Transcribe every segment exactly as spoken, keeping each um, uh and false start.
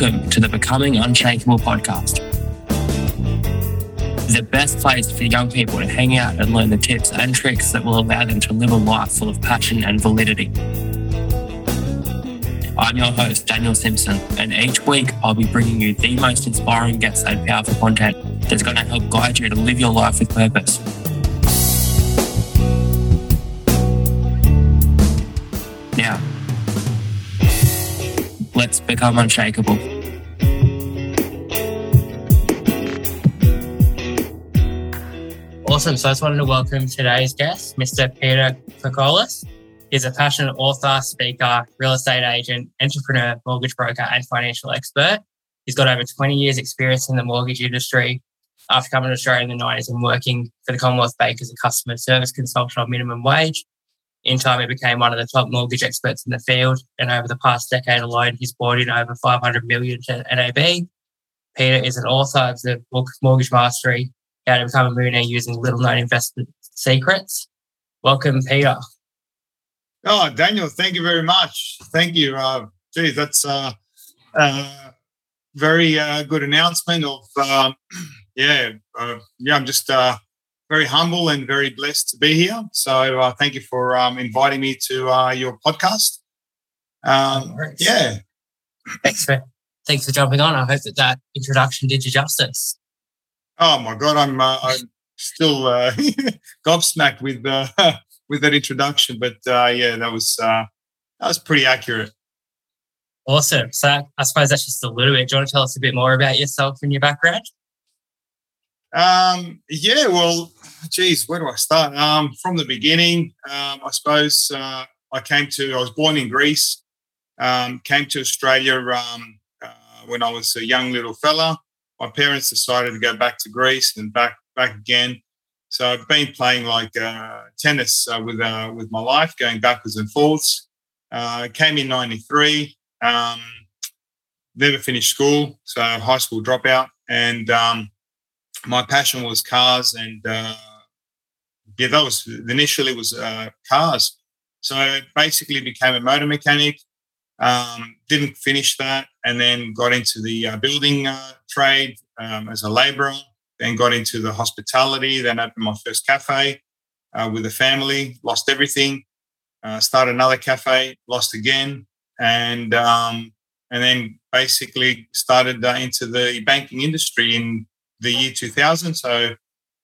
welcome to the Becoming Unshakable podcast. The best place for young people to hang out and learn the tips and tricks that will allow them to live a life full of passion and validity. I'm your host, Daniel Simpson, and each week I'll be bringing you the most inspiring guests and powerful content that's going to help guide you to live your life with purpose. Now, let's become unshakable. Awesome. So I just wanted to welcome today's guest, Mister Peter Kokolis. He's a passionate author, speaker, real estate agent, entrepreneur, mortgage broker, and financial expert. He's got over twenty years experience in the mortgage industry after coming to Australia in the nineties and working for the Commonwealth Bank as a customer service consultant on minimum wage. In time, he became one of the top mortgage experts in the field. And over the past decade alone, he's brought in over five hundred million dollars to N A B. Peter is an author of the book Mortgage Mastery, How to Become a Millionaire Using Little-Known Investment Secrets. Welcome, Peter. Oh, Daniel, thank you very much. Thank you. Uh, geez, that's a uh, uh, very uh, good announcement. Of uh, yeah, uh, yeah. I'm just uh, very humble and very blessed to be here. So uh, thank you for um, inviting me to uh, your podcast. Um, yeah. Thanks for thanks for jumping on. I hope that that introduction did you justice. Oh my God, I'm uh, I'm still uh, gobsmacked with. Uh, with that introduction, but uh, yeah, that was uh, that was pretty accurate. Awesome. So I suppose that's just a little bit. Do you want to tell us a bit more about yourself and your background? Um, yeah, well, geez, where do I start? Um, from the beginning, um, I suppose uh, I came to, I was born in Greece, um, came to Australia um, uh, when I was a young little fella. My parents decided to go back to Greece and back back again. So I've been playing like uh, tennis uh, with uh, with my life, going backwards and forwards. Uh, came in ninety-three, um, never finished school, so high school dropout. And um, my passion was cars, and uh, yeah, that was initially was uh, cars. So I basically became a motor mechanic. Um, didn't finish that, and then got into the uh, building uh, trade um, as a labourer. Then got into the hospitality, then opened my first cafe uh, with a family, lost everything, uh, started another cafe, lost again, and um, and then basically started uh, into the banking industry in the year two thousand, so,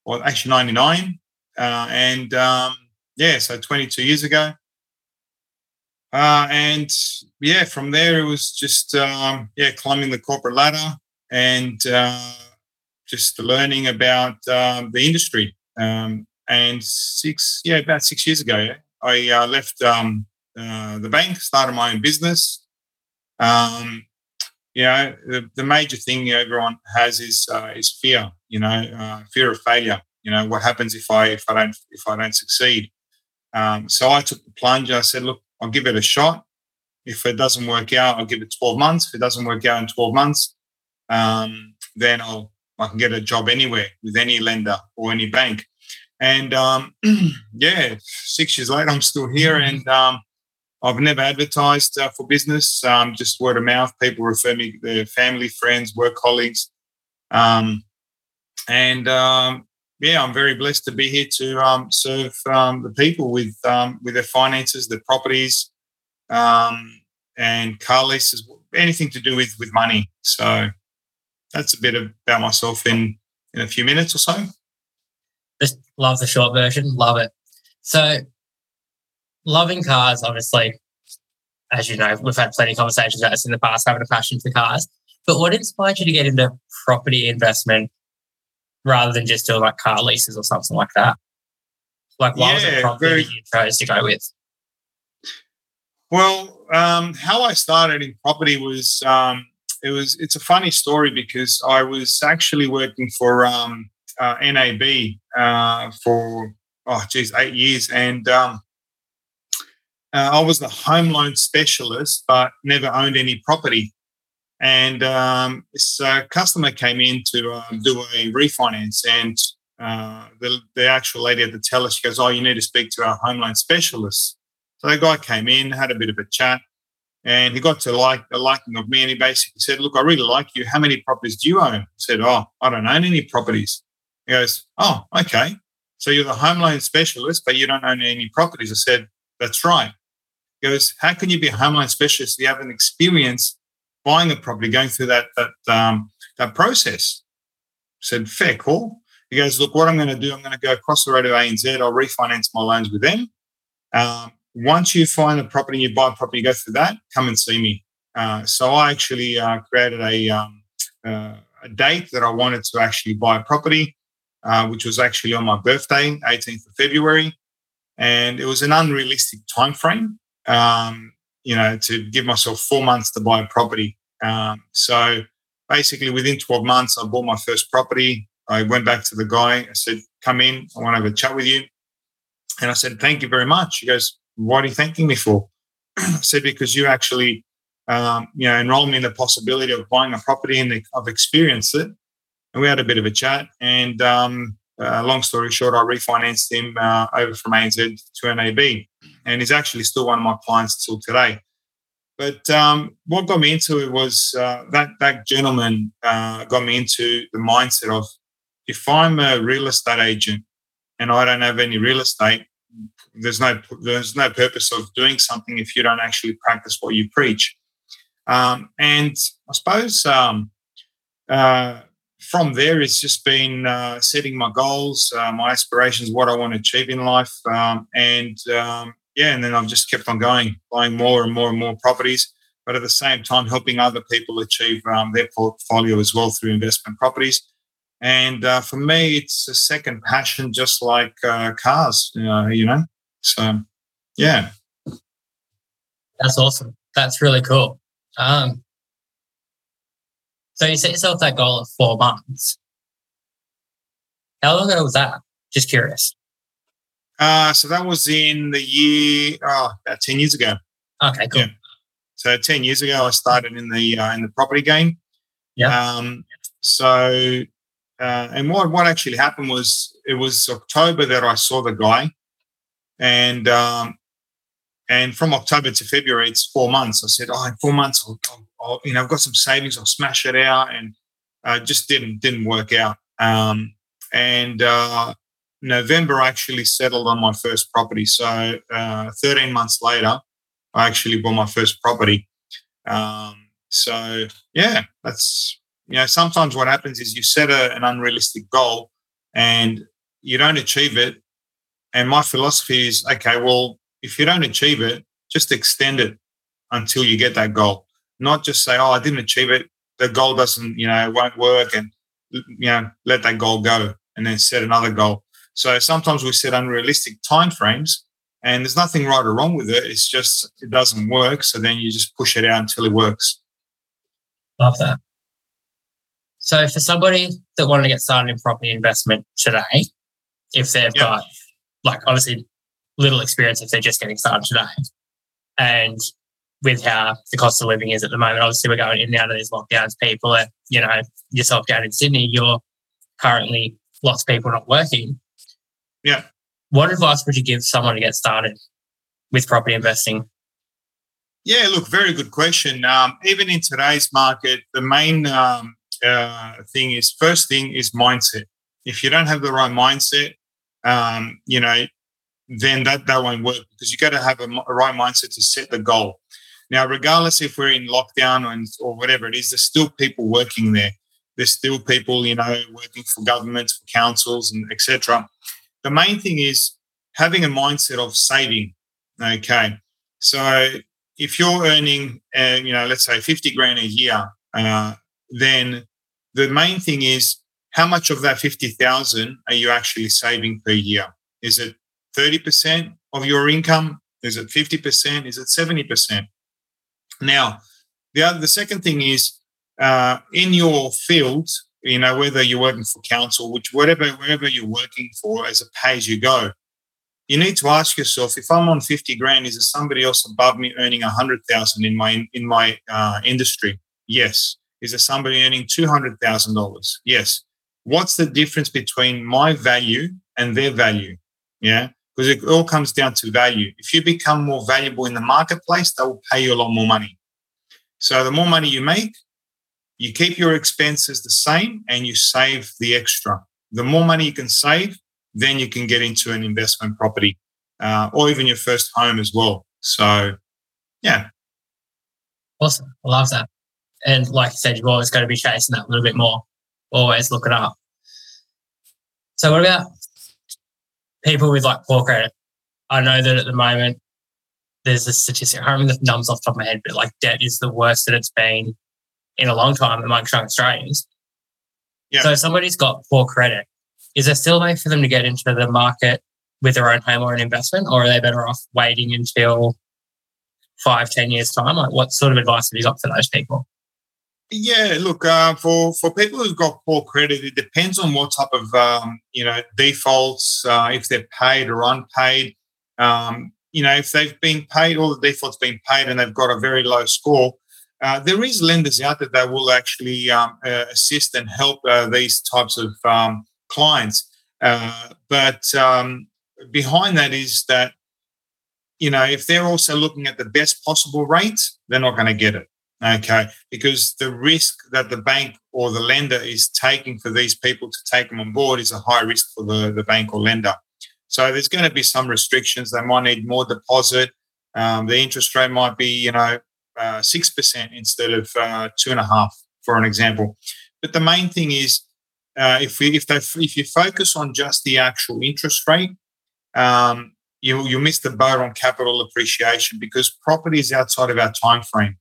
well, actually ninety-nine, uh, and um, yeah, so twenty-two years ago. Uh, and, yeah, from there it was just, um, yeah, climbing the corporate ladder and... Uh, just learning about um, the industry. Um, and six, yeah, about six years ago, I uh, left um, uh, the bank, started my own business. Um, you know, the, the major thing everyone has is uh, is fear. You know, uh, fear of failure. You know, what happens if I if I don't if I don't succeed? Um, so I took the plunge. I said, look, I'll give it a shot. If it doesn't work out, I'll give it twelve months. If it doesn't work out in twelve months, um, then I'll I can get a job anywhere with any lender or any bank. And, um, yeah, six years later, I'm still here. And um, I've never advertised uh, for business, um, just word of mouth. People refer me their family, friends, work colleagues. Um, and, um, yeah, I'm very blessed to be here to um, serve um, the people with um, with their finances, their properties, um, and car leases, anything to do with, with money. So... that's a bit about myself in, in a few minutes or so. Just love the short version. Love it. So loving cars, obviously, as you know, we've had plenty of conversations about this in the past, having a passion for cars. But what inspired you to get into property investment rather than just doing like car leases or something like that? Like why yeah, was it property very... that you chose to go with? Well, um, how I started in property was... Um, It was. It's a funny story because I was actually working for um, uh, N A B uh, for oh geez eight years, and um, uh, I was the home loan specialist, but never owned any property. And um, this uh, customer came in to uh, do a refinance, and uh, the the actual lady at the teller, she goes, "Oh, you need to speak to our home loan specialist." So the guy came in, had a bit of a chat. And he got to like the liking of me, and he basically said, look, I really like you. How many properties do you own? I said, oh, I don't own any properties. He goes, oh, okay. So you're the home loan specialist, but you don't own any properties. I said, that's right. He goes, how can you be a home loan specialist if you haven't experienced buying a property, going through that, that, um, that process? I said, fair call. He goes, look, what I'm going to do, I'm going to go across the road to A N Z. I'll refinance my loans with them. Um, Once you find a property and you buy a property, you go through that, come and see me. Uh, so I actually uh, created a, um, uh, a date that I wanted to actually buy a property, uh, which was actually on my birthday, eighteenth of February. And it was an unrealistic time frame, um, you know, to give myself four months to buy a property. Um, so basically within twelve months, I bought my first property. I went back to the guy. I said, come in. I want to have a chat with you. And I said, thank you very much. He goes, what are you thanking me for? I said, because you actually, um, you know, enrolled me in the possibility of buying a property, and I've experienced it. And we had a bit of a chat. And um, uh, long story short, I refinanced him uh, over from A N Z to N A B. And he's actually still one of my clients till today. But um, what got me into it was uh, that that gentleman uh, got me into the mindset of, if I'm a real estate agent and I don't have any real estate, There's no there's no purpose of doing something if you don't actually practice what you preach. Um, and I suppose um, uh, from there, it's just been uh, setting my goals, uh, my aspirations, what I want to achieve in life. Um, and, um, yeah, and then I've just kept on going, buying more and more and more properties, but at the same time helping other people achieve um, their portfolio as well through investment properties. And uh, for me, it's a second passion, just like uh, cars, uh, you know. So, yeah. That's awesome. That's really cool. Um, so you set yourself that goal of four months. How long ago was that? Just curious. Uh, so that was in the year, oh, about ten years ago. Okay, cool. Yeah. So ten years ago, I started in the uh, in the property game. Yeah. Um, so... Uh, and what, what actually happened was, it was October that I saw the guy, and um, and from October to February, it's four months. I said, oh, in four months, I'll, I'll, I'll, you know, I've got some savings. I'll smash it out, and uh, just didn't didn't work out. Um, and uh, November, I actually settled on my first property. So uh, thirteen months later, I actually bought my first property. Um, so yeah, that's. You know, sometimes what happens is you set a, an unrealistic goal and you don't achieve it. And my philosophy is, okay, well, if you don't achieve it, just extend it until you get that goal. Not just say, oh, I didn't achieve it. The goal doesn't, you know, it won't work, and, you know, let that goal go and then set another goal. So sometimes we set unrealistic timeframes, and there's nothing right or wrong with it. It's just it doesn't work. So then you just push it out until it works. Love that. So for somebody that wanted to get started in property investment today, if they've yep. got, like, obviously little experience if they're just getting started today, and with how the cost of living is at the moment, obviously we're going in and out of these lockdowns, people, and, you know, yourself down in Sydney, you're currently lots of people not working. Yeah. What advice would you give someone to get started with property investing? Yeah, look, very good question. Um, even in today's market, the main... Um, Uh, thing is, first thing is mindset. If you don't have the right mindset, um, you know, then that, that won't work, because you got to have a, a right mindset to set the goal. Now, regardless if we're in lockdown or, in, or whatever it is, there's still people working there. There's still people, you know, working for governments, for councils, and et cetera. The main thing is having a mindset of saving. Okay. So if you're earning, uh, you know, let's say fifty grand a year, uh, then the main thing is, how much of that fifty thousand are you actually saving per year? Is it thirty percent of your income? Is it fifty percent? Is it seventy percent? Now, the other, the second thing is, uh, in your field, you know, whether you're working for council, which whatever, wherever you're working for as a pay-as-you-go, you need to ask yourself, if I'm on fifty grand, is there somebody else above me earning one hundred thousand in my in my uh, industry? Yes. Is there somebody earning two hundred thousand dollars? Yes. What's the difference between my value and their value? Yeah, because it all comes down to value. If you become more valuable in the marketplace, they will pay you a lot more money. So the more money you make, you keep your expenses the same and you save the extra. The more money you can save, then you can get into an investment property uh, or even your first home as well. So, yeah. Awesome. I love that. And like you said, you've always got to be chasing that a little bit more. Always look it up. So what about people with like poor credit? I know that at the moment there's a statistic, I can't remember the numbers off the top of my head, but like debt is the worst that it's been in a long time amongst young Australians. Yep. So if somebody's got poor credit, is there still a way for them to get into the market with their own home or an investment, or are they better off waiting until five, ten years' time? Like, what sort of advice have you got for those people? Yeah, look, uh, for, for people who've got poor credit, it depends on what type of, um, you know, defaults, uh, if they're paid or unpaid. Um, you know, if they've been paid, all the defaults been paid and they've got a very low score, uh, there is lenders out there that will actually um, uh, assist and help uh, these types of um, clients. Uh, but um, behind that is that, you know, if they're also looking at the best possible rate, they're not going to get it. Okay, because the risk that the bank or the lender is taking for these people to take them on board is a high risk for the, the bank or lender. So there's going to be some restrictions. They might need more deposit. Um, the interest rate might be, you know, uh, six percent instead of uh, two and a half, for an example. But the main thing is uh, if we, if they, if you focus on just the actual interest rate, um, you you miss the boat on capital appreciation because property is outside of our time frame.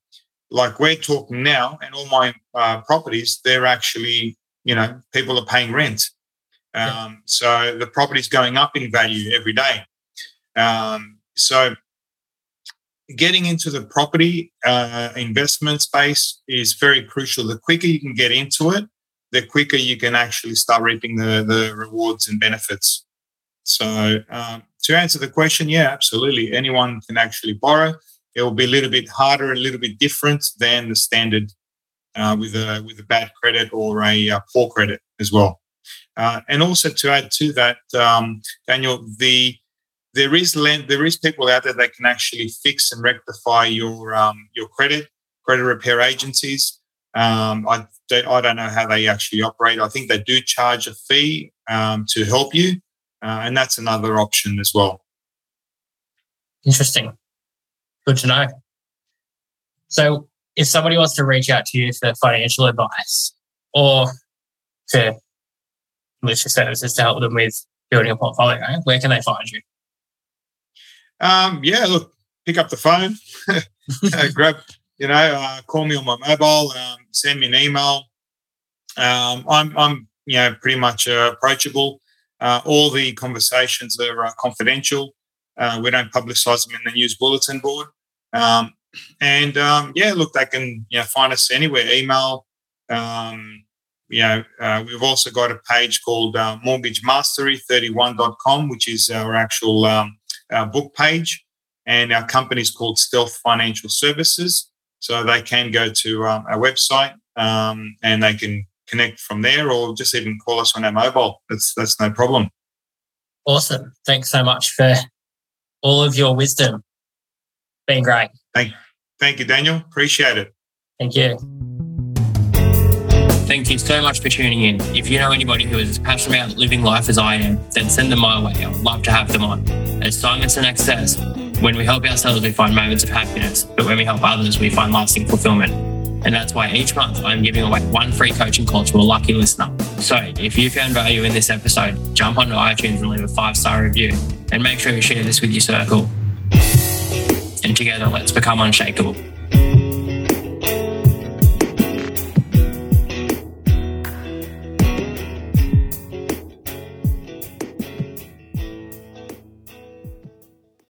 Like we're talking now, and all my uh, properties, they're actually, you know, people are paying rent. Um, yeah. So the property's going up in value every day. Um, so getting into the property uh, investment space is very crucial. The quicker you can get into it, the quicker you can actually start reaping the, the rewards and benefits. So um, to answer the question, yeah, absolutely. Anyone can actually borrow. It will be a little bit harder, a little bit different than the standard uh, with a with a bad credit or a uh, poor credit as well. Uh, and also to add to that, um, Daniel, the there is lend, there is people out there that can actually fix and rectify your um, your credit credit repair agencies. Um, I I don't know how they actually operate. I think they do charge a fee um, to help you, uh, and that's another option as well. Interesting. Good to know. So if somebody wants to reach out to you for financial advice or to list your services to help them with building a portfolio, where can they find you? Um, yeah, look, pick up the phone, uh, grab, you know, uh, call me on my mobile, um, send me an email. Um, I'm, I'm, you know, pretty much uh, approachable. Uh, all the conversations are uh, confidential. Uh, we don't publicise them in the news bulletin board. Um, and, um, yeah, look, they can you know, find us anywhere, email. Um, you know, uh, we've also got a page called uh, Mortgage Mastery thirty-one dot com, which is our actual um, our book page. And our company is called Stealth Financial Services. So they can go to um, our website um, and they can connect from there or just even call us on our mobile. That's, that's no problem. Awesome. Thanks so much for all of your wisdom. Been great. Thank, thank you, Daniel. Appreciate it. Thank you. Thank you so much for tuning in. If you know anybody who is as passionate about living life as I am, then send them my way. I'd love to have them on. As Simon Sinek says, when we help ourselves, we find moments of happiness, but when we help others, we find lasting fulfillment. And that's why each month I'm giving away one free coaching call to a lucky listener. So if you found value in this episode, jump onto iTunes and leave a five-star review. And make sure you share this with your circle. And together, let's become unshakable.